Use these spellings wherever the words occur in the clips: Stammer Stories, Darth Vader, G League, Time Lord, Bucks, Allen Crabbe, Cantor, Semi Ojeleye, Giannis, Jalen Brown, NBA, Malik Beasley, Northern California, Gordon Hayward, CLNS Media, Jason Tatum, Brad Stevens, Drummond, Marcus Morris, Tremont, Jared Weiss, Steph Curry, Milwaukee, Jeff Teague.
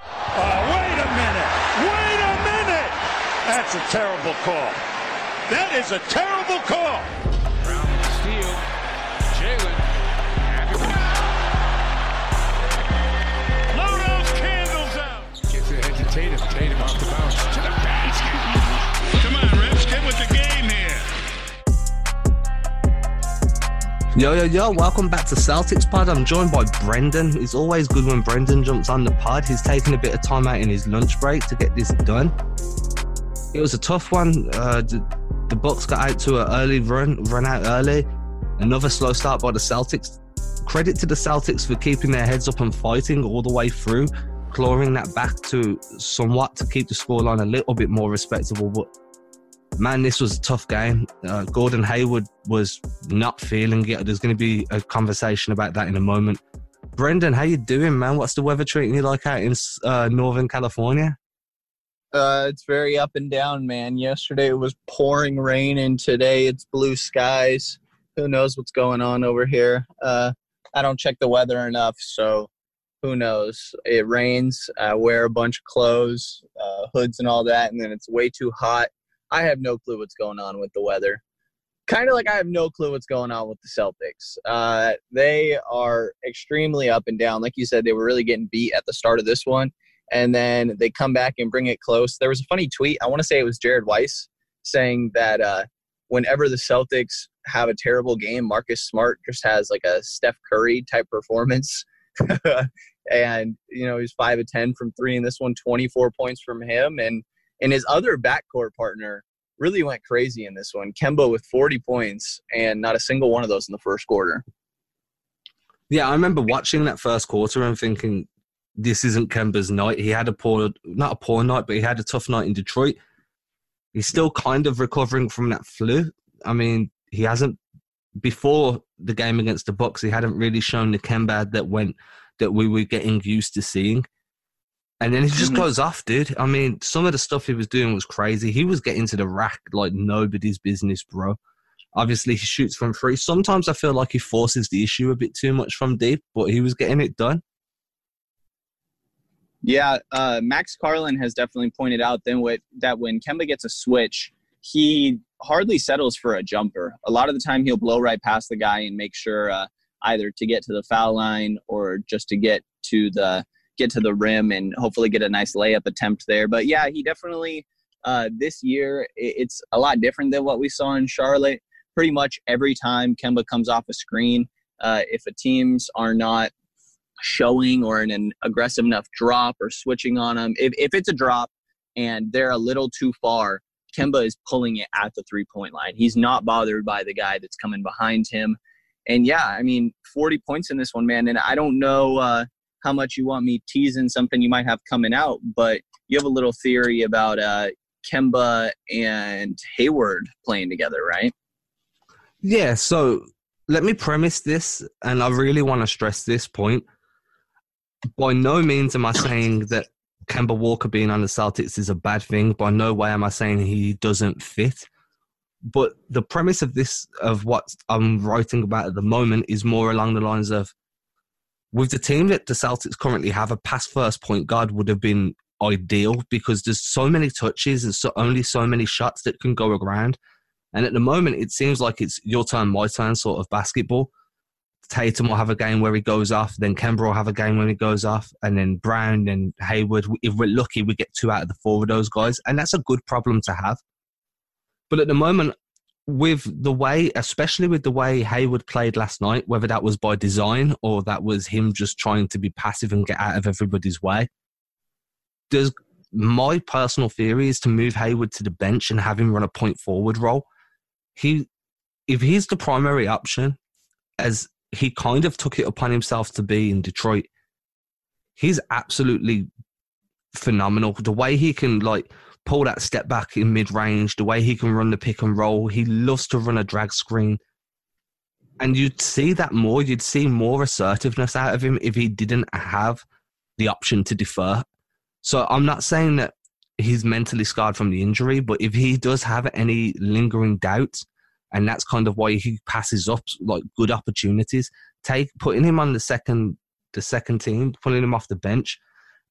Wait a minute! That's a terrible call. That is a terrible call. Brown with the steal. Jalen. Blow those candles out. Gets it ahead to Tatum. Tatum off the bounce. To the basket. Come on, refs, get with the game here. Yo, welcome back to Celtics Pod. I'm joined by Brendan. It's always good when Brendan jumps on the pod. He's taking a bit of time out in his lunch break to get this done. It was a tough one. The Bucks got out to an early run out early. Another slow start by the Celtics. Credit to the Celtics for keeping their heads up and fighting all the way through, clawing that back to somewhat to keep the scoreline a little bit more respectable. But man, this was a tough game. Gordon Hayward was not feeling it. There's going to be a conversation about that in a moment. Brendan, how you doing, man? What's the weather treating you like out in Northern California? It's very up and down, man. Yesterday it was pouring rain, and today it's blue skies. Who knows what's going on over here? I don't check the weather enough, so who knows? It rains. I wear a bunch of clothes, hoods and all that, and then it's way too hot. I have no clue what's going on with the weather. Kind of like I have no clue what's going on with the Celtics. They are extremely up and down. Like you said, they were really getting beat at the start of this one. And then they come back and bring it close. There was a funny tweet. I want to say it was Jared Weiss saying that whenever the Celtics have a terrible game, Marcus Smart just has like a Steph Curry type performance. And, you know, he's 5 of 10 from 3 in this one, 24 points from him. And his other backcourt partner really went crazy in this one. Kemba with 40 points and not a single one of those in the first quarter. Yeah, I remember watching that first quarter and thinking, this isn't Kemba's night. He had a tough night in Detroit. He's still kind of recovering from that flu. I mean, he hasn't before the game against the Bucks. He hadn't really shown the Kemba that we were getting used to seeing. And then he just goes off, dude. I mean, some of the stuff he was doing was crazy. He was getting to the rack like nobody's business, bro. Obviously, he shoots from free. Sometimes I feel like he forces the issue a bit too much from deep, but he was getting it done. Yeah, Max Carlin has definitely pointed out that when Kemba gets a switch, he hardly settles for a jumper. A lot of the time he'll blow right past the guy and make sure either to get to the foul line or just to get to the rim and hopefully get a nice layup attempt there. But yeah, he definitely this year it's a lot different than what we saw in Charlotte. Pretty much every time Kemba comes off a screen, if the teams are not showing or in an aggressive enough drop or switching on them. If it's a drop and they're a little too far, Kemba is pulling it at the three-point line. He's not bothered by the guy that's coming behind him. And, yeah, I mean, 40 points in this one, man. And I don't know how much you want me teasing something you might have coming out, but you have a little theory about Kemba and Hayward playing together, right? Yeah, so let me premise this, and I really want to stress this point. By no means am I saying that Kemba Walker being on the Celtics is a bad thing. By no way am I saying he doesn't fit. But the premise of this, of what I'm writing about at the moment, is more along the lines of, with the team that the Celtics currently have, a pass-first point guard would have been ideal because there's so many touches and only so many shots that can go around. And at the moment, it seems like it's your turn, my turn sort of basketball. Tatum will have a game where he goes off, then Kemba will have a game when he goes off, and then Brown and Hayward. If we're lucky, we get 2 out of the 4 of those guys, and that's a good problem to have. But at the moment, especially with the way Hayward played last night, whether that was by design or that was him just trying to be passive and get out of everybody's way, my personal theory is to move Hayward to the bench and have him run a point forward role. If he's the primary option, as he kind of took it upon himself to be in Detroit, he's absolutely phenomenal. The way he can pull that step back in mid-range, the way he can run the pick and roll, he loves to run a drag screen. And you'd see that more. You'd see more assertiveness out of him if he didn't have the option to defer. So I'm not saying that he's mentally scarred from the injury, but if he does have any lingering doubts, and that's kind of why he passes up like good opportunities, putting him on the second team, pulling him off the bench,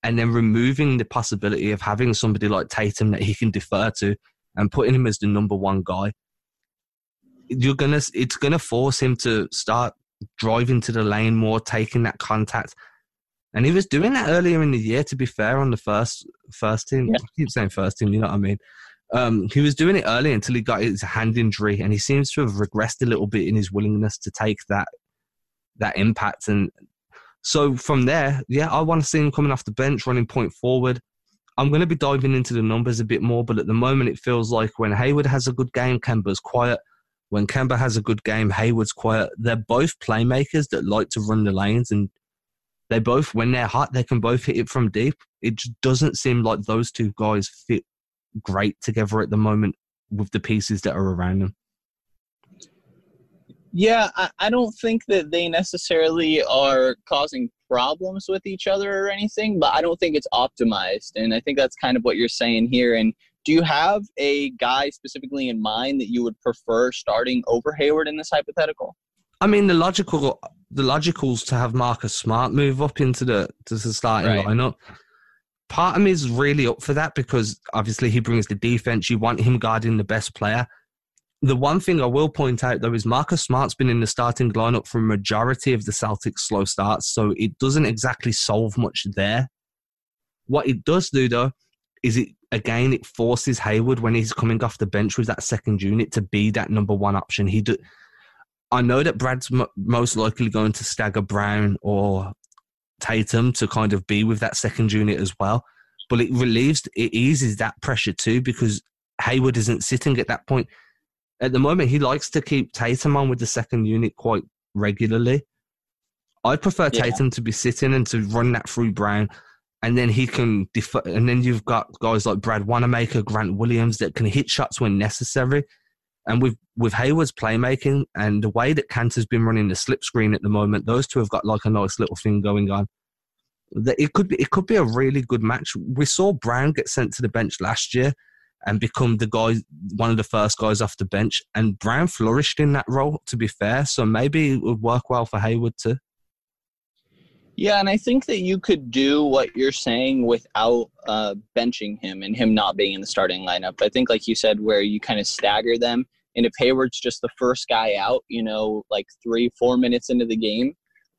and then removing the possibility of having somebody like Tatum that he can defer to and putting him as the number one guy, it's gonna force him to start driving to the lane more, taking that contact. And he was doing that earlier in the year, to be fair, on the first team. Yeah. I keep saying first team, you know what I mean? He was doing it early until he got his hand injury, and he seems to have regressed a little bit in his willingness to take that impact. And so from there, yeah, I want to see him coming off the bench, running point forward. I'm going to be diving into the numbers a bit more, but at the moment it feels like when Hayward has a good game, Kemba's quiet. When Kemba has a good game, Hayward's quiet. They're both playmakers that like to run the lanes, and they both, when they're hot, they can both hit it from deep. It just doesn't seem like those two guys fit great together at the moment with the pieces that are around them. Yeah, I don't think that they necessarily are causing problems with each other or anything, but I don't think it's optimized. And I think that's kind of what you're saying here. And do you have a guy specifically in mind that you would prefer starting over Hayward in this hypothetical? I mean, the logical's to have Marcus Smart move up into the starting lineup. Part of me is really up for that because obviously he brings the defense. You want him guarding the best player. The one thing I will point out, though, is Marcus Smart's been in the starting lineup for a majority of the Celtics' slow starts, so it doesn't exactly solve much there. What it does do, though, is it forces Hayward, when he's coming off the bench with that second unit, to be that number one option. I know that Brad's most likely going to stagger Brown or Tatum to kind of be with that second unit as well, but it eases that pressure too, because Hayward isn't sitting at that point. At the moment, he likes to keep Tatum on with the second unit quite regularly. I'd prefer Tatum to be sitting and to run that through Brown, and then he can defer, and then you've got guys like Brad Wanamaker, Grant Williams that can hit shots when necessary. And with Hayward's playmaking and the way that Cantor's been running the slip screen at the moment, those two have got like a nice little thing going on. It could be a really good match. We saw Brown get sent to the bench last year and become the guy, one of the first guys off the bench. And Brown flourished in that role, to be fair. So maybe it would work well for Hayward too. Yeah, and I think that you could do what you're saying without benching him and him not being in the starting lineup. I think, like you said, where you kind of stagger them. And if Hayward's just the first guy out, you know, like 3-4 minutes into the game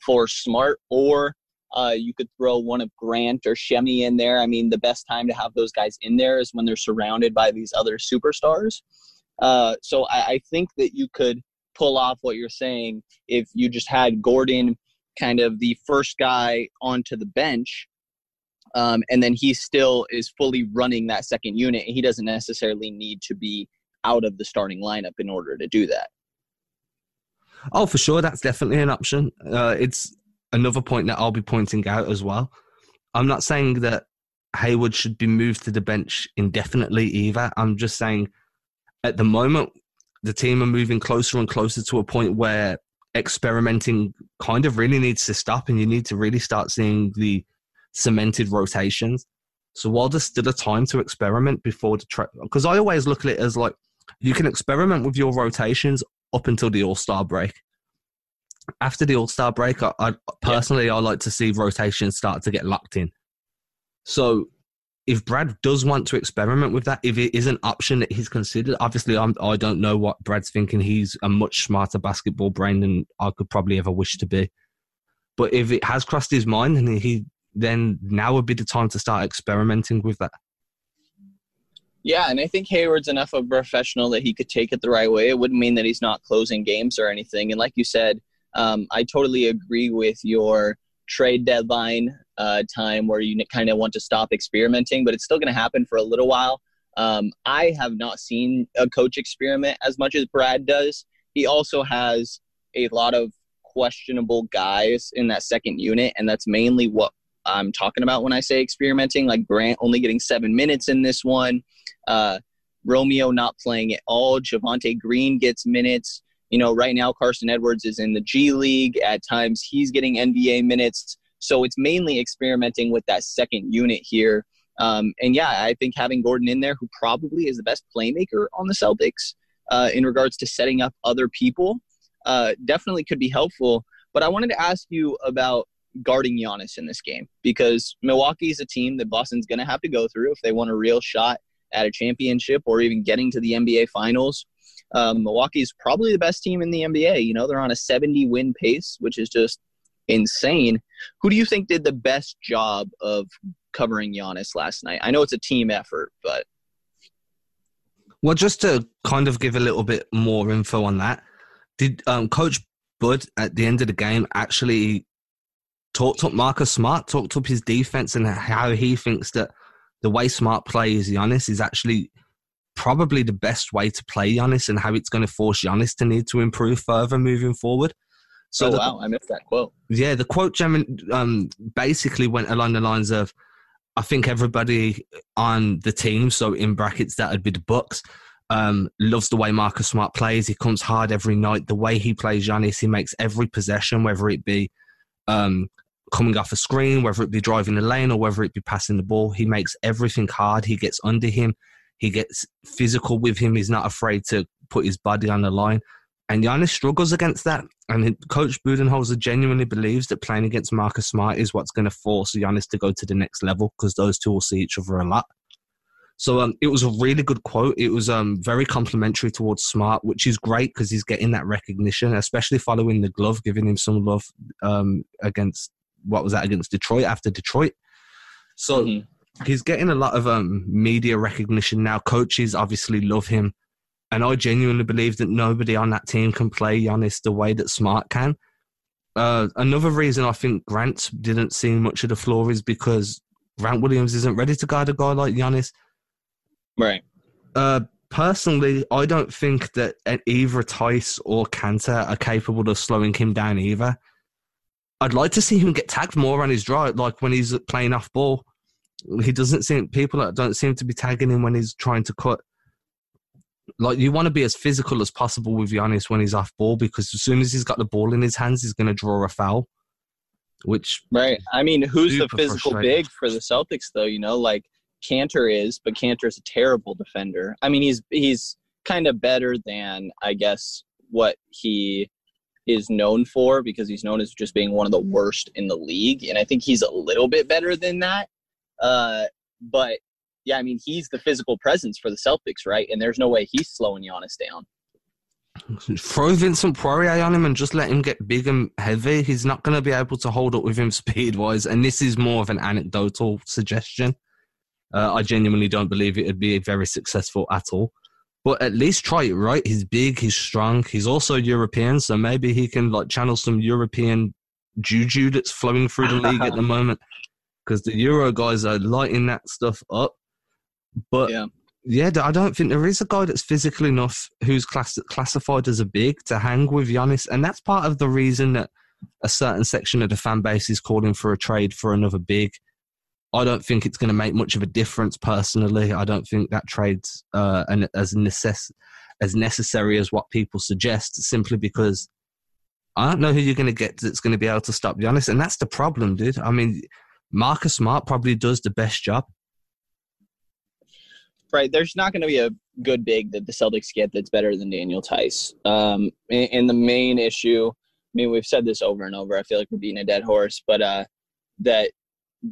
for Smart, or you could throw one of Grant or Shemi in there. I mean, the best time to have those guys in there is when they're surrounded by these other superstars. So I think that you could pull off what you're saying if you just had Gordon kind of the first guy onto the bench, and then he still is fully running that second unit, and he doesn't necessarily need to be out of the starting lineup in order to do that. Oh, for sure, that's definitely an option. It's another point that I'll be pointing out as well. I'm not saying that Hayward should be moved to the bench indefinitely either. I'm just saying at the moment the team are moving closer and closer to a point where experimenting kind of really needs to stop, and you need to really start seeing the cemented rotations. So while there's still a time to experiment before the trip, because I always look at it as like, you can experiment with your rotations up until the All-Star break. After the All-Star break, I personally like to see rotations start to get locked in. So if Brad does want to experiment with that, if it is an option that he's considered, obviously I don't know what Brad's thinking. He's a much smarter basketball brain than I could probably ever wish to be. But if it has crossed his mind, and then now would be the time to start experimenting with that. Yeah, and I think Hayward's enough of a professional that he could take it the right way. It wouldn't mean that he's not closing games or anything. And like you said, I totally agree with your trade deadline time where you kind of want to stop experimenting, but it's still going to happen for a little while. I have not seen a coach experiment as much as Brad does. He also has a lot of questionable guys in that second unit, and that's mainly what I'm talking about when I say experimenting, like Grant only getting 7 minutes in this one, Romeo not playing at all, Javonte Green gets minutes. You know, right now Carson Edwards is in the G League. At times he's getting NBA minutes. So it's mainly experimenting with that second unit here. And yeah, I think having Gordon in there, who probably is the best playmaker on the Celtics in regards to setting up other people, definitely could be helpful. But I wanted to ask you about guarding Giannis in this game, because Milwaukee is a team that Boston's going to have to go through if they want a real shot at a championship or even getting to the NBA Finals. Milwaukee is probably the best team in the NBA. You know, they're on a 70-win pace, which is just insane. Who do you think did the best job of covering Giannis last night? I know it's a team effort, but... Well, just to kind of give a little bit more info on that, did Coach Bud at the end of the game actually talked up Marcus Smart, talked up his defense and how he thinks that the way Smart plays Giannis is actually probably the best way to play Giannis and how it's going to force Giannis to need to improve further moving forward. So I missed that quote. Yeah, the quote basically went along the lines of, I think everybody on the team, so in brackets that would be the Bucks, loves the way Marcus Smart plays. He comes hard every night. The way he plays Giannis, he makes every possession, whether it be coming off a screen, whether it be driving the lane, or whether it be passing the ball. He makes everything hard. He gets under him. He gets physical with him. He's not afraid to put his body on the line. And Giannis struggles against that. And Coach Budenholzer genuinely believes that playing against Marcus Smart is what's going to force Giannis to go to the next level, because those two will see each other a lot. So it was a really good quote. It was very complimentary towards Smart, which is great because he's getting that recognition, especially following the glove, giving him some love against Detroit, after Detroit. So he's getting a lot of media recognition now. Coaches obviously love him. And I genuinely believe that nobody on that team can play Giannis the way that Smart can. Another reason I think Grant didn't see much of the floor is because Grant Williams isn't ready to guard a guy like Giannis. Right. Personally, I don't think that either Theis or Cantor are capable of slowing him down either. I'd like to see him get tagged more on his drive, like when he's playing off ball. People don't seem to be tagging him when he's trying to cut. Like, you want to be as physical as possible with Giannis when he's off ball, because as soon as he's got the ball in his hands, he's going to draw a foul. Right. I mean, who's the physical big for the Celtics, though? You know, like Cantor is, but Cantor's a terrible defender. I mean, he's kind of better than, I guess, what he is known for, because he's known as just being one of the worst in the league. And I think he's a little bit better than that. But yeah, I mean, he's the physical presence for the Celtics, right? And there's no way he's slowing Giannis down. Throw Vincent Poirier on him and just let him get big and heavy. He's not going to be able to hold up with him speed-wise. And this is more of an anecdotal suggestion. I genuinely don't believe it would be very successful at all. But at least try it, right? He's big, he's strong. He's also European, so maybe he can channel some European juju that's flowing through the league at the moment, because the Euro guys are lighting that stuff up. But, yeah, I don't think there is a guy that's physical enough who's classified as a big to hang with Giannis. And that's part of the reason that a certain section of the fan base is calling for a trade for another big. I don't think it's going to make much of a difference personally. I don't think that trade's as necessary as what people suggest, simply because I don't know who you're going to get that's going to be able to stop Giannis. And that's the problem, dude. I mean, Marcus Smart probably does the best job. Right, there's not going to be a good big that the Celtics get that's better than Daniel Theis. And the main issue, I mean, we've said this over and over. I feel like we're beating a dead horse, but that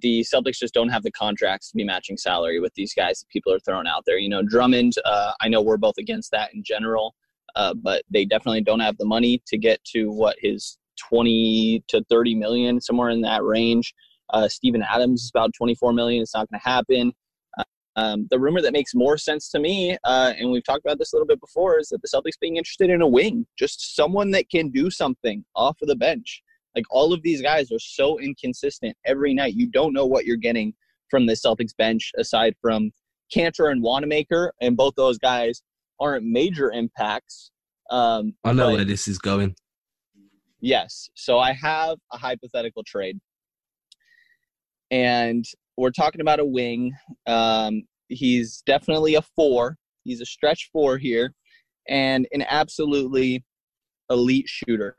the Celtics just don't have the contracts to be matching salary with these guys that people are throwing out there. You know, Drummond, I know we're both against that in general, but they definitely don't have the money to get to what his 20 to 30 million, somewhere in that range. Steven Adams is about 24 million. It's not going to happen. The rumor that makes more sense to me, and we've talked about this a little bit before, is that the Celtics being interested in a wing, just someone that can do something off of the bench. Like, all of these guys are so inconsistent every night. You don't know what you're getting from the Celtics bench aside from Cantor and Wanamaker, and both those guys aren't major impacts. I know where this is going. Yes. So I have a hypothetical trade. And we're talking about a wing. He's definitely a four. He's a stretch four here, and an absolutely elite shooter.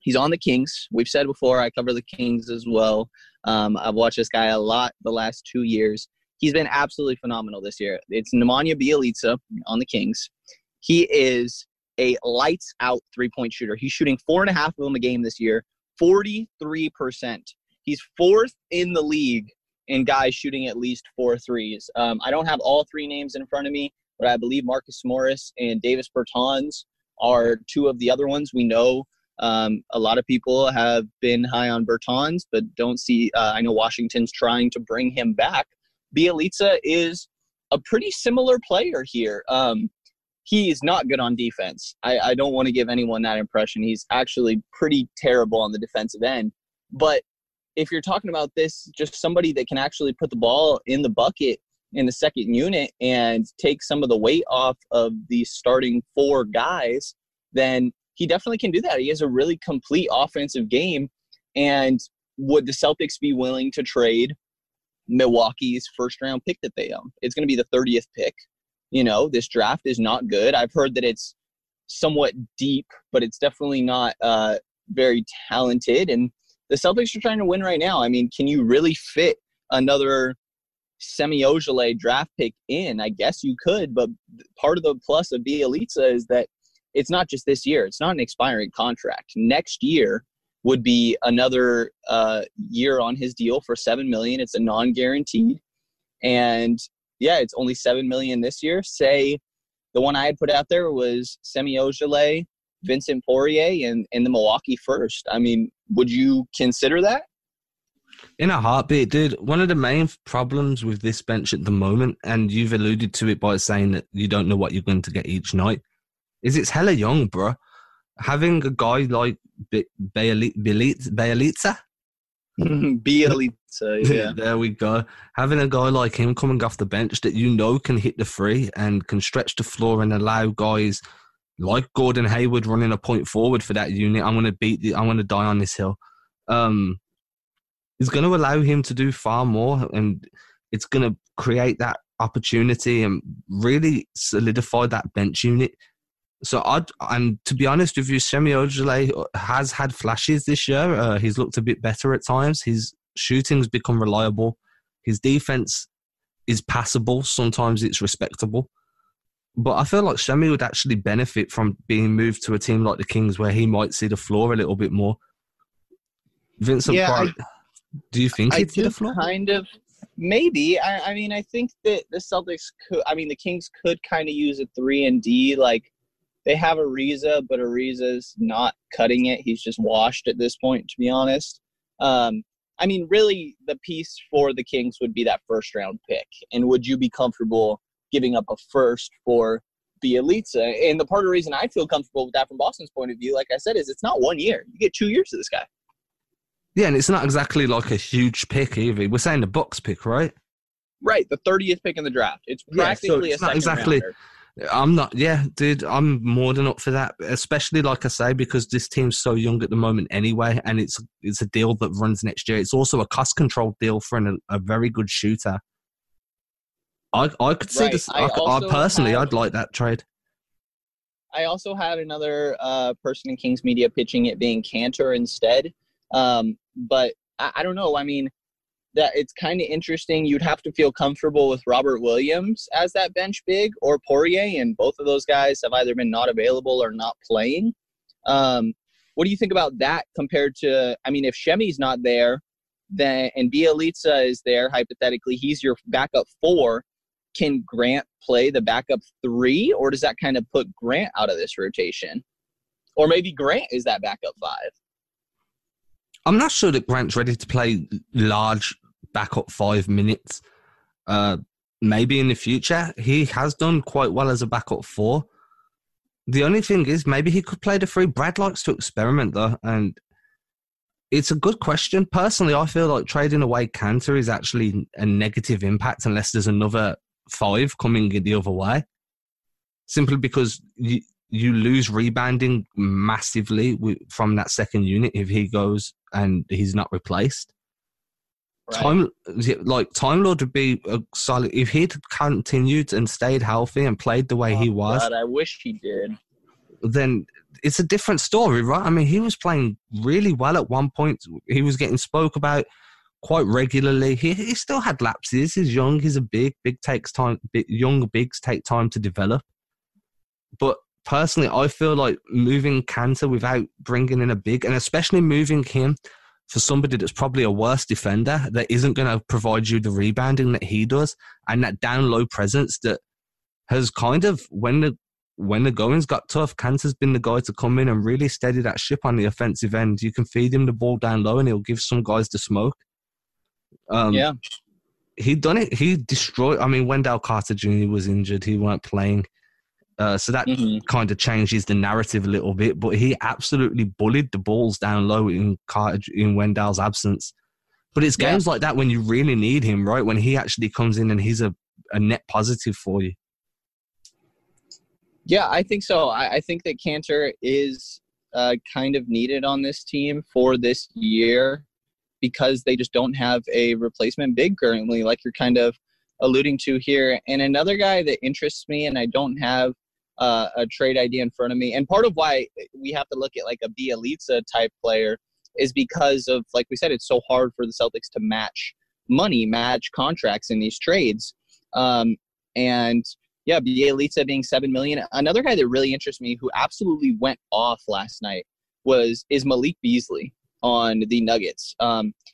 He's on the Kings. We've said before, I cover the Kings as well. I've watched this guy a lot the last 2 years. He's been absolutely phenomenal this year. It's Nemanja Bjelica on the Kings. He is a lights-out three-point shooter. He's shooting 4.5 of them a game this year, 43%. He's fourth in the league in guys shooting at least 4 threes. I don't have all three names in front of me, but I believe Marcus Morris and Davis Bertans are two of the other ones. We know a lot of people have been high on Bertans, but don't see I know Washington's trying to bring him back. Bjelica is a pretty similar player here. He's not good on defense. I don't want to give anyone that impression. He's actually pretty terrible on the defensive end. But if you're talking about this, just somebody that can actually put the ball in the bucket in the second unit and take some of the weight off of the starting four guys, then he definitely can do that. He has a really complete offensive game. And would the Celtics be willing to trade Milwaukee's first-round pick that they own? It's going to be the 30th pick. You know, this draft is not good. I've heard that it's somewhat deep, but it's definitely not very talented. And the Celtics are trying to win right now. I mean, can you really fit another Semi Ojeleye draft pick in? I guess you could, but part of the plus of Bjelica is that it's not just this year. It's not an expiring contract. Next year would be another year on his deal for $7 million. It's a non-guaranteed. And yeah, it's only $7 million this year. Say the one I had put out there was Semi Ojeleye, Vincent Poirier, and the Milwaukee first. I mean, would you consider that? In a heartbeat, dude. One of the main problems with this bench at the moment, and you've alluded to it by saying that you don't know what you're going to get each night, is it's hella young, bro. Having a guy like Bjelica, Bjelica, yeah. There we go. Having a guy like him coming off the bench that you know can hit the three and can stretch the floor and allow guys like Gordon Hayward running a point forward for that unit. I'm gonna die on this hill. It's gonna allow him to do far more, and it's gonna create that opportunity and really solidify that bench unit. So, and to be honest with you, Semi Ojeleye has had flashes this year. He's looked a bit better at times. His shooting's become reliable. His defense is passable. Sometimes it's respectable. But I feel like Shemi would actually benefit from being moved to a team like the Kings where he might see the floor a little bit more. Vincent, do you think he'd see the floor? Kind of, maybe. I mean, I think that the Celtics could, I mean, the Kings could kind of use a 3-and-D, like, they have Ariza, but Ariza's not cutting it. He's just washed at this point, to be honest. I mean, really, the piece for the Kings would be that first-round pick. And would you be comfortable giving up a first for Bjelica? And the part of the reason I feel comfortable with that from Boston's point of view, like I said, is it's not 1 year. You get 2 years of this guy. Yeah, and it's not exactly like a huge pick either. We're saying the Bucks pick, right? Right, the 30th pick in the draft. It's practically a second-rounder. I'm not, dude, I'm more than up for that, especially, like I say, because this team's so young at the moment anyway, and it's a deal that runs next year. It's also a cost-controlled deal for a very good shooter. I could see this. I'd like that trade. I also had another person in Kings Media pitching it being Cantor instead, but I don't know. I mean, that it's kind of interesting. You'd have to feel comfortable with Robert Williams as that bench big or Poirier, and both of those guys have either been not available or not playing. What do you think about that compared to, I mean, if Shemi's not there then and Bjelica is there, hypothetically, he's your backup four. Can Grant play the backup three, or does that kind of put Grant out of this rotation? Or maybe Grant is that backup five. I'm not sure that Grant's ready to play large backup 5 minutes. Maybe in the future. He has done quite well as a backup four. The only thing is maybe he could play the three. Brad likes to experiment though, and it's a good question. Personally, I feel like trading away Cantor is actually a negative impact unless there's another five coming the other way. Simply because you lose rebounding massively from that second unit if he goes and he's not replaced. Right. Time Lord would be a solid if he'd continued and stayed healthy and played the way he was. God, I wish he did. Then it's a different story, right? I mean, he was playing really well at one point. He was getting spoke about quite regularly. He still had lapses. He's young. He's a big. Big takes time. Young bigs take time to develop, but personally, I feel like moving Cantor without bringing in a big, and especially moving him for somebody that's probably a worse defender that isn't going to provide you the rebounding that he does and that down low presence that has kind of, when the going's got tough, Cantor's been the guy to come in and really steady that ship on the offensive end. You can feed him the ball down low and he'll give some guys the smoke. Yeah. He done it. He destroyed. I mean, Wendell Carter Jr. was injured. He weren't playing. So that kind of changes the narrative a little bit. But he absolutely bullied the balls down low in Wendell's absence. But it's games like that when you really need him, right? When he actually comes in and he's a net positive for you. Yeah, I think so. I think that Cantor is kind of needed on this team for this year, because they just don't have a replacement big currently, like you're kind of alluding to here. And another guy that interests me, and I don't have a trade idea in front of me, and part of why we have to look at like a Bjelica type player is because of, like we said, it's so hard for the Celtics to match money, match contracts in these trades. And yeah, Bjelica being $7 million. Another guy that really interests me who absolutely went off last night is Malik Beasley on the Nuggets.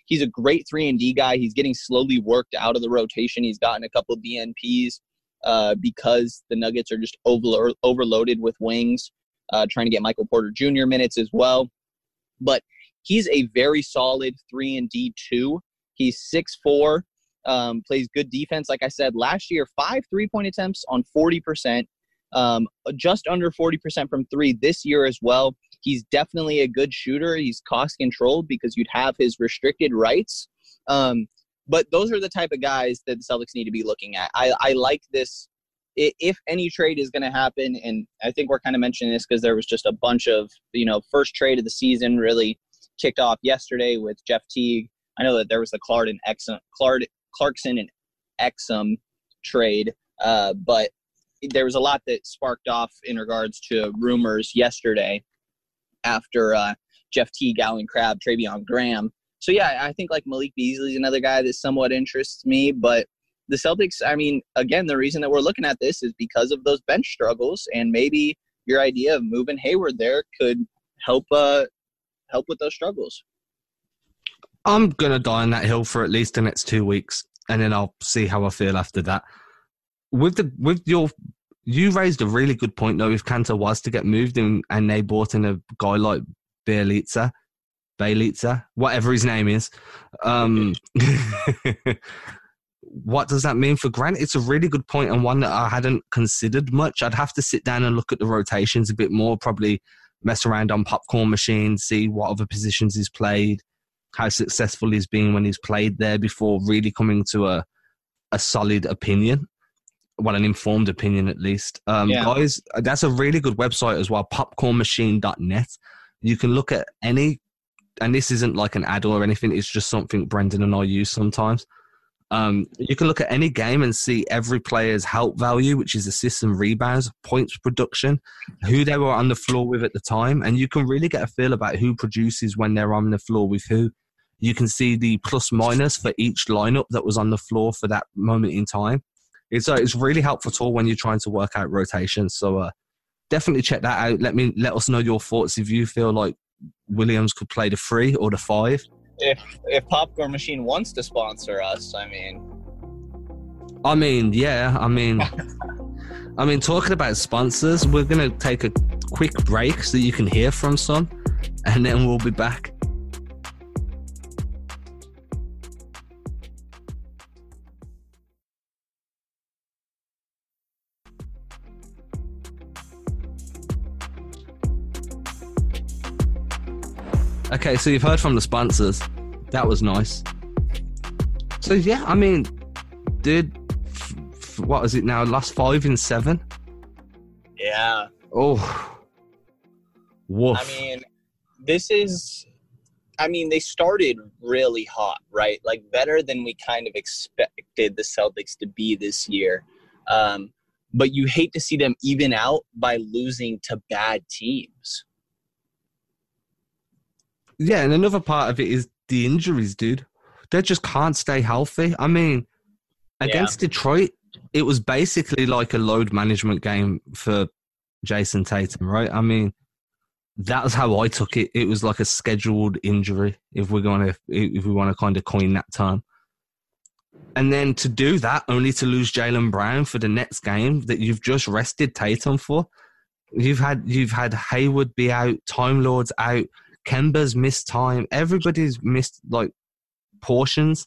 He's a great 3-and-D guy. He's getting slowly worked out of the rotation. He's gotten a couple of DNPs because the Nuggets are just overloaded with wings, trying to get Michael Porter Jr. minutes as well. But he's a very solid 3-and-D 2. He's 6'4", plays good defense. Like I said, last year, 5 3-point attempts on 40%, just under 40% from three this year as well. He's definitely a good shooter. He's cost-controlled because you'd have his restricted rights. But those are the type of guys that the Celtics need to be looking at. I like this. If any trade is going to happen, and I think we're kind of mentioning this because there was just a bunch of, first trade of the season really kicked off yesterday with Jeff Teague. I know that there was the Clarkson and Exum trade, but there was a lot that sparked off in regards to rumors yesterday after Jeff Teague, Allen Crabbe, Travion Graham. So, yeah, I think like Malik Beasley is another guy that somewhat interests me. But the Celtics, I mean, again, the reason that we're looking at this is because of those bench struggles, and maybe your idea of moving Hayward there could help with those struggles. I'm going to die on that hill for at least the next 2 weeks, and then I'll see how I feel after that. You raised a really good point, though. If Cantor was to get moved in and they brought in a guy like Bjelica, whatever his name is, what does that mean for Grant? It's a really good point, and one that I hadn't considered much. I'd have to sit down and look at the rotations a bit more, probably mess around on popcorn machines, see what other positions he's played, how successful he's been when he's played there before really coming to a solid opinion. Well, an informed opinion, at least. Guys, that's a really good website as well, popcornmachine.net. You can look at any, and this isn't like an ad or anything, it's just something Brendan and I use sometimes. You can look at any game and see every player's help value, which is assists and rebounds, points production, who they were on the floor with at the time, and you can really get a feel about who produces when they're on the floor with who. You can see the plus-minus for each lineup that was on the floor for that moment in time. It's really helpful tool when you're trying to work out rotations. So definitely check that out. Let us know your thoughts if you feel like Williams could play the 3 or the 5. If Popcorn Machine wants to sponsor us, talking about sponsors, we're gonna take a quick break so you can hear from some, and then we'll be back. Okay, so you've heard from the sponsors. That was nice. So, yeah, dude, what is it now? Last 5 in 7? Yeah. Oh. Woof. They started really hot, right? Like, better than we kind of expected the Celtics to be this year. But you hate to see them even out by losing to bad teams. Yeah, and another part of it is the injuries, dude. They just can't stay healthy. Against Detroit, it was basically like a load management game for Jason Tatum, right? I mean, that was how I took it. It was like a scheduled injury, if we want to kind of coin that term. And then to do that, only to lose Jalen Brown for the next game that you've just rested Tatum for. You've had Hayward be out, Time Lord's out, Kemba's missed time. Everybody's missed like portions.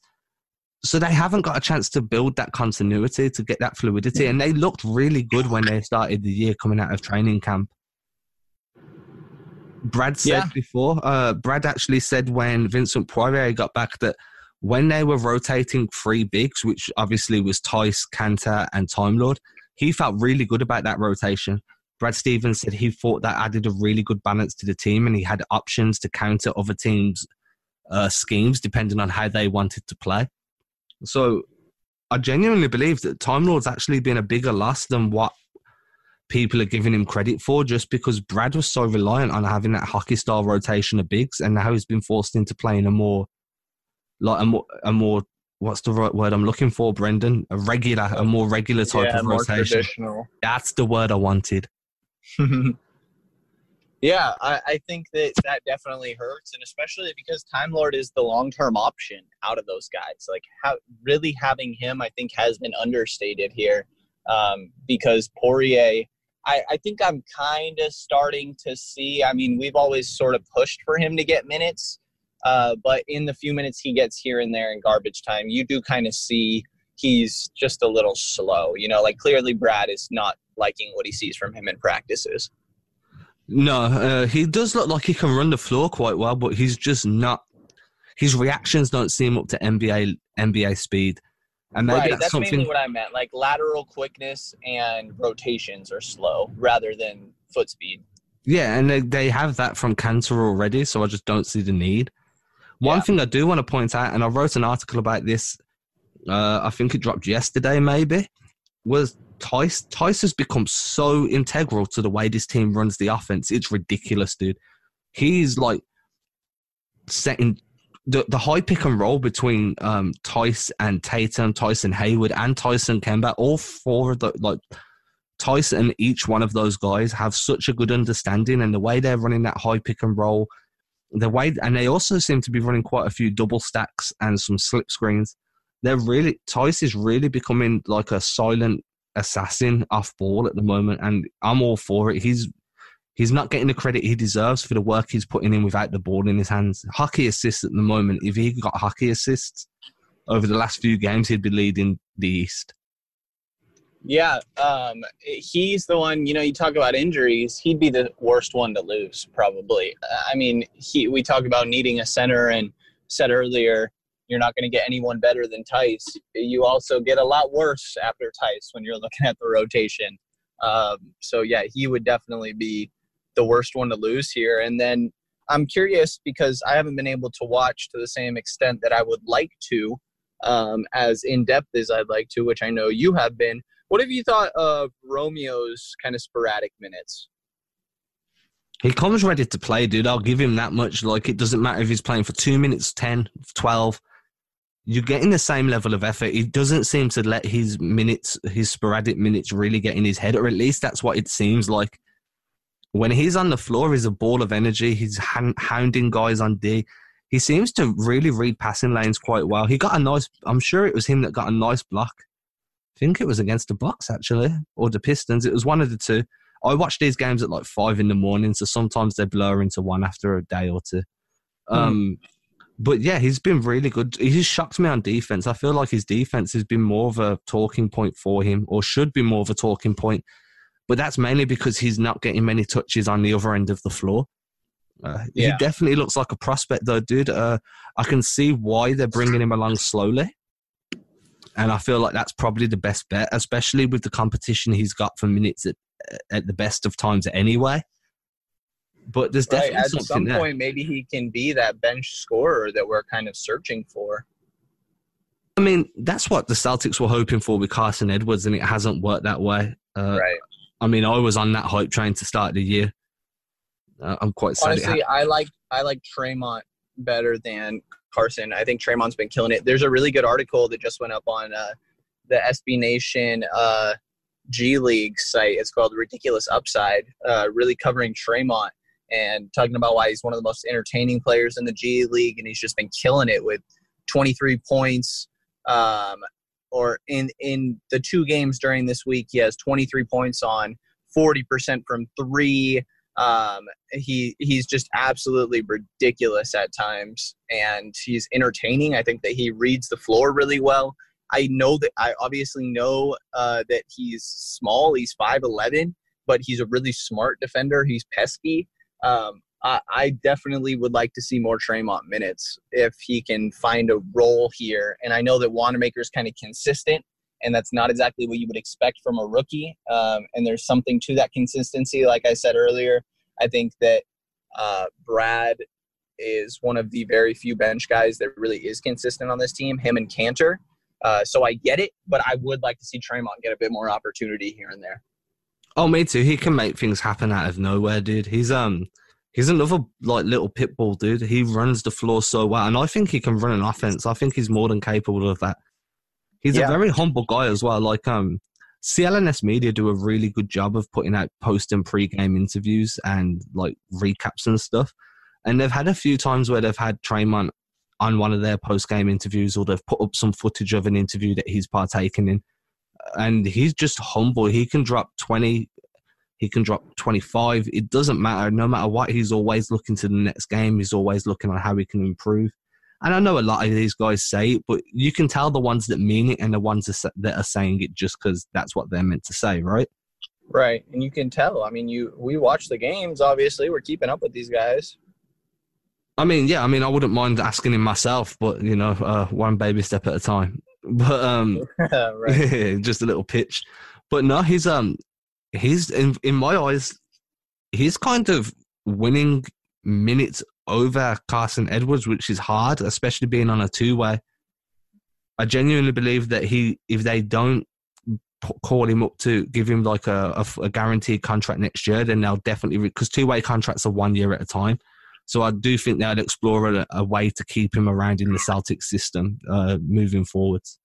So they haven't got a chance to build that continuity, to get that fluidity. And they looked really good when they started the year coming out of training camp. Brad said before, Brad actually said when Vincent Poirier got back that when they were rotating three bigs, which obviously was Theis, Cantor and Time Lord, he felt really good about that rotation. Brad Stevens said he thought that added a really good balance to the team and he had options to counter other teams' schemes depending on how they wanted to play. So I genuinely believe that Time Lord's actually been a bigger loss than what people are giving him credit for, just because Brad was so reliant on having that hockey-style rotation of bigs, and now he's been forced into playing a more what's the right word I'm looking for, Brendan? A more regular type of rotation. Traditional. That's the word I wanted. Yeah, I think that definitely hurts, and especially because Time Lord is the long-term option out of those guys. Like, really having him, I think, has been understated here because Poirier, I think I'm kind of starting to see, I mean, we've always sort of pushed for him to get minutes, but in the few minutes he gets here and there in garbage time, you do kind of see he's just a little slow. You know, like clearly Brad is not liking what he sees from him in practices. No, he does look like he can run the floor quite well, but he's just not. His reactions don't seem up to NBA speed, and maybe that's something. Mainly what I meant, like lateral quickness and rotations are slow rather than foot speed. Yeah, and they have that from Cantor already, so I just don't see the need. One thing I do want to point out, and I wrote an article about this, I think it dropped yesterday, maybe, was. Theis has become so integral to the way this team runs the offense. It's ridiculous, dude. He's like setting the high pick and roll between Theis and Tatum, Theis and Hayward, and Theis and Kemba. All four of the Theis and each one of those guys have such a good understanding, and the way they're running that high pick and roll, and they also seem to be running quite a few double stacks and some slip screens. Theis is really becoming like a silent assassin off ball at the moment, and I'm all for it. He's not getting the credit he deserves for the work he's putting in without the ball in his hands. Hockey assists at the moment. If he got hockey assists over the last few games, he'd be leading the East. Yeah, he's the one. You know, you talk about injuries, he'd be the worst one to lose probably. I mean, we talk about needing a center, and said earlier, you're not going to get anyone better than Theis. You also get a lot worse after Theis when you're looking at the rotation. So, yeah, he would definitely be the worst one to lose here. And then I'm curious because I haven't been able to watch to the same extent that I would like to, as in-depth as I'd like to, which I know you have been. What have you thought of Romeo's kind of sporadic minutes? He comes ready to play, dude. I'll give him that much. Like, it doesn't matter if he's playing for 2 minutes, 10, 12. You're getting the same level of effort. He doesn't seem to let his sporadic minutes really get in his head, or at least that's what it seems like. When he's on the floor, he's a ball of energy. He's hounding guys on D. He seems to really read passing lanes quite well. He got a nice, I'm sure it was him that got a nice block. I think it was against the Bucks, actually, or the Pistons. It was one of the two. I watch these games at like 5 a.m, so sometimes they blur into one after a day or two. But yeah, he's been really good. He's shocked me on defense. I feel like his defense has been more of a talking point for him, or should be more of a talking point. But that's mainly because he's not getting many touches on the other end of the floor. He definitely looks like a prospect though, dude. I can see why they're bringing him along slowly. And I feel like that's probably the best bet, especially with the competition he's got for minutes at the best of times anyway. But there's definitely something at some point, maybe he can be that bench scorer that we're kind of searching for. I mean, that's what the Celtics were hoping for with Carson Edwards, and it hasn't worked that way. Right. I mean, I was on that hype train to start the year. I'm quite sad. Honestly, I like Tremont better than Carson. I think Tremont's been killing it. There's a really good article that just went up on the SB Nation G League site. It's called Ridiculous Upside, really covering Tremont and talking about why he's one of the most entertaining players in the G League, and he's just been killing it with 23 points. Or in the two games during this week, he has 23 points on 40% from three. He's just absolutely ridiculous at times, and he's entertaining. I think that he reads the floor really well. I obviously know that he's small. He's 5'11", but he's a really smart defender. He's pesky. I definitely would like to see more Tremont minutes if he can find a role here. And I know that Wanamaker is kind of consistent, and that's not exactly what you would expect from a rookie. And there's something to that consistency. Like I said earlier, I think that Brad is one of the very few bench guys that really is consistent on this team, him and Cantor. So I get it, but I would like to see Tremont get a bit more opportunity here and there. Oh, me too. He can make things happen out of nowhere, dude. He's another like little pit bull, dude. He runs the floor so well, and I think he can run an offense. I think he's more than capable of that. He's a very humble guy as well. Like CLNS Media do a really good job of putting out post and pre-game interviews and like recaps and stuff. And they've had a few times where they've had Tremont on one of their post-game interviews, or they've put up some footage of an interview that he's partaking in. And he's just humble. He can drop 20. He can drop 25. It doesn't matter. No matter what, he's always looking to the next game. He's always looking on how he can improve. And I know a lot of these guys say it, but you can tell the ones that mean it and the ones that are saying it just because that's what they're meant to say, right? Right, and you can tell. I mean, we watch the games, obviously. We're keeping up with these guys. I mean, yeah, I wouldn't mind asking him myself, but, you know, one baby step at a time. But right. Just a little pitch. But no, he's in my eyes, he's kind of winning minutes over Carson Edwards, which is hard, especially being on a two-way. I genuinely believe that if they don't call him up to give him like a guaranteed contract next year, then they'll definitely, because two-way contracts are 1 year at a time. So I do think they'll explore a way to keep him around in the Celtics system moving forwards.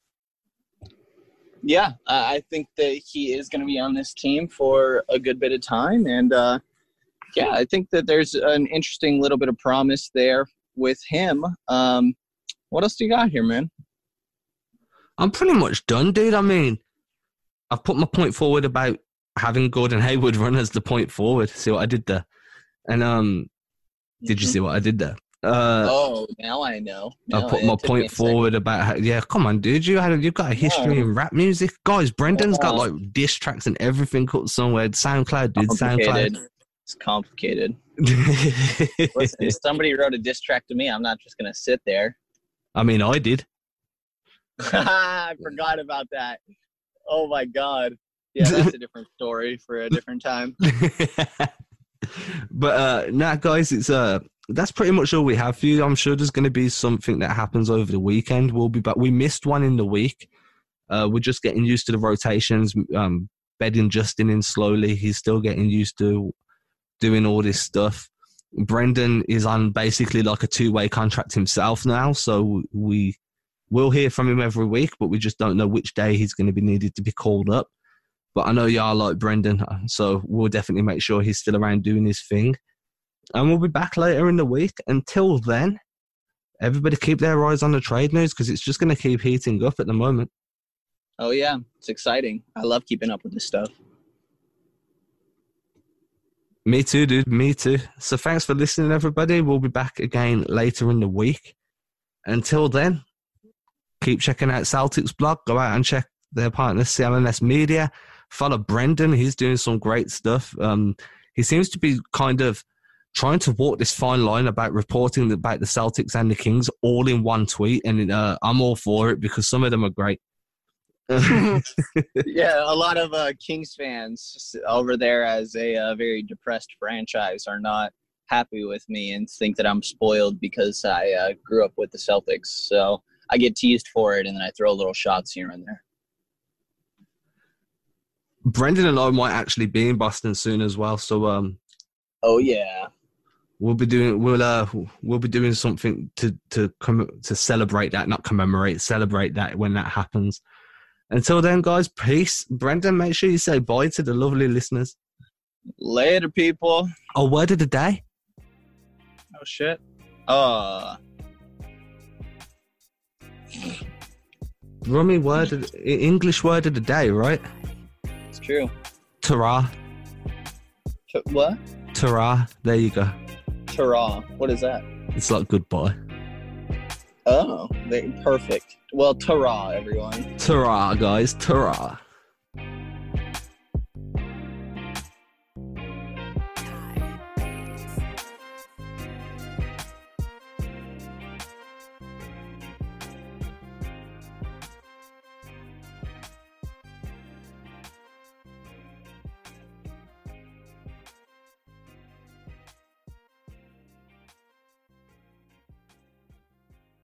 Yeah, I think that he is going to be on this team for a good bit of time. And, yeah, I think that there's an interesting little bit of promise there with him. What else do you got here, man? I'm pretty much done, dude. I mean, I've put my point forward about having Gordon Hayward run as the point forward. See what I did there? And did you see what I did there? Now I know. I put my point forward about how, yeah, come on, dude. You've got a history in rap music. Guys, Brendan's got like diss tracks and everything cut somewhere. SoundCloud, dude. SoundCloud. It's complicated. Listen, if somebody wrote a diss track to me, I'm not just going to sit there. I mean, I did. I forgot about that. Oh, my God. Yeah, that's a different story for a different time. But, nah, guys, it's that's pretty much all we have for you. I'm sure there's going to be something that happens over the weekend. We'll be back. We missed one in the week. We're just getting used to the rotations. Bedding Justin in slowly. He's still getting used to doing all this stuff. Brendan is on basically like a two-way contract himself now, so we will hear from him every week, but we just don't know which day he's going to be needed to be called up. But I know y'all like Brendan, so we'll definitely make sure he's still around doing his thing. And we'll be back later in the week. Until then, everybody keep their eyes on the trade news because it's just going to keep heating up at the moment. Oh, yeah. It's exciting. I love keeping up with this stuff. Me too, dude. Me too. So thanks for listening, everybody. We'll be back again later in the week. Until then, keep checking out Celtics blog. Go out and check their partner, CLNS Media. Follow Brendan. He's doing some great stuff. He seems to be kind of trying to walk this fine line about reporting about the Celtics and the Kings all in one tweet. And I'm all for it because some of them are great. Yeah, a lot of Kings fans over there as a very depressed franchise are not happy with me and think that I'm spoiled because I grew up with the Celtics. So I get teased for it and then I throw little shots here and there. Brendan and I might actually be in Boston soon as well. So oh yeah. We'll be doing something to celebrate that, not commemorate, celebrate that when that happens. Until then, guys, peace. Brendan, make sure you say bye to the lovely listeners. Later, people. Oh, word of the day. Oh, shit. Rummy word, English word of the day, right? It's true. Ta-ra. What? Ta-ra. There you go. Ta-ra. What is that? It's like goodbye. Oh, perfect. Well, ta-ra, everyone. Ta-ra, guys. Ta-ra.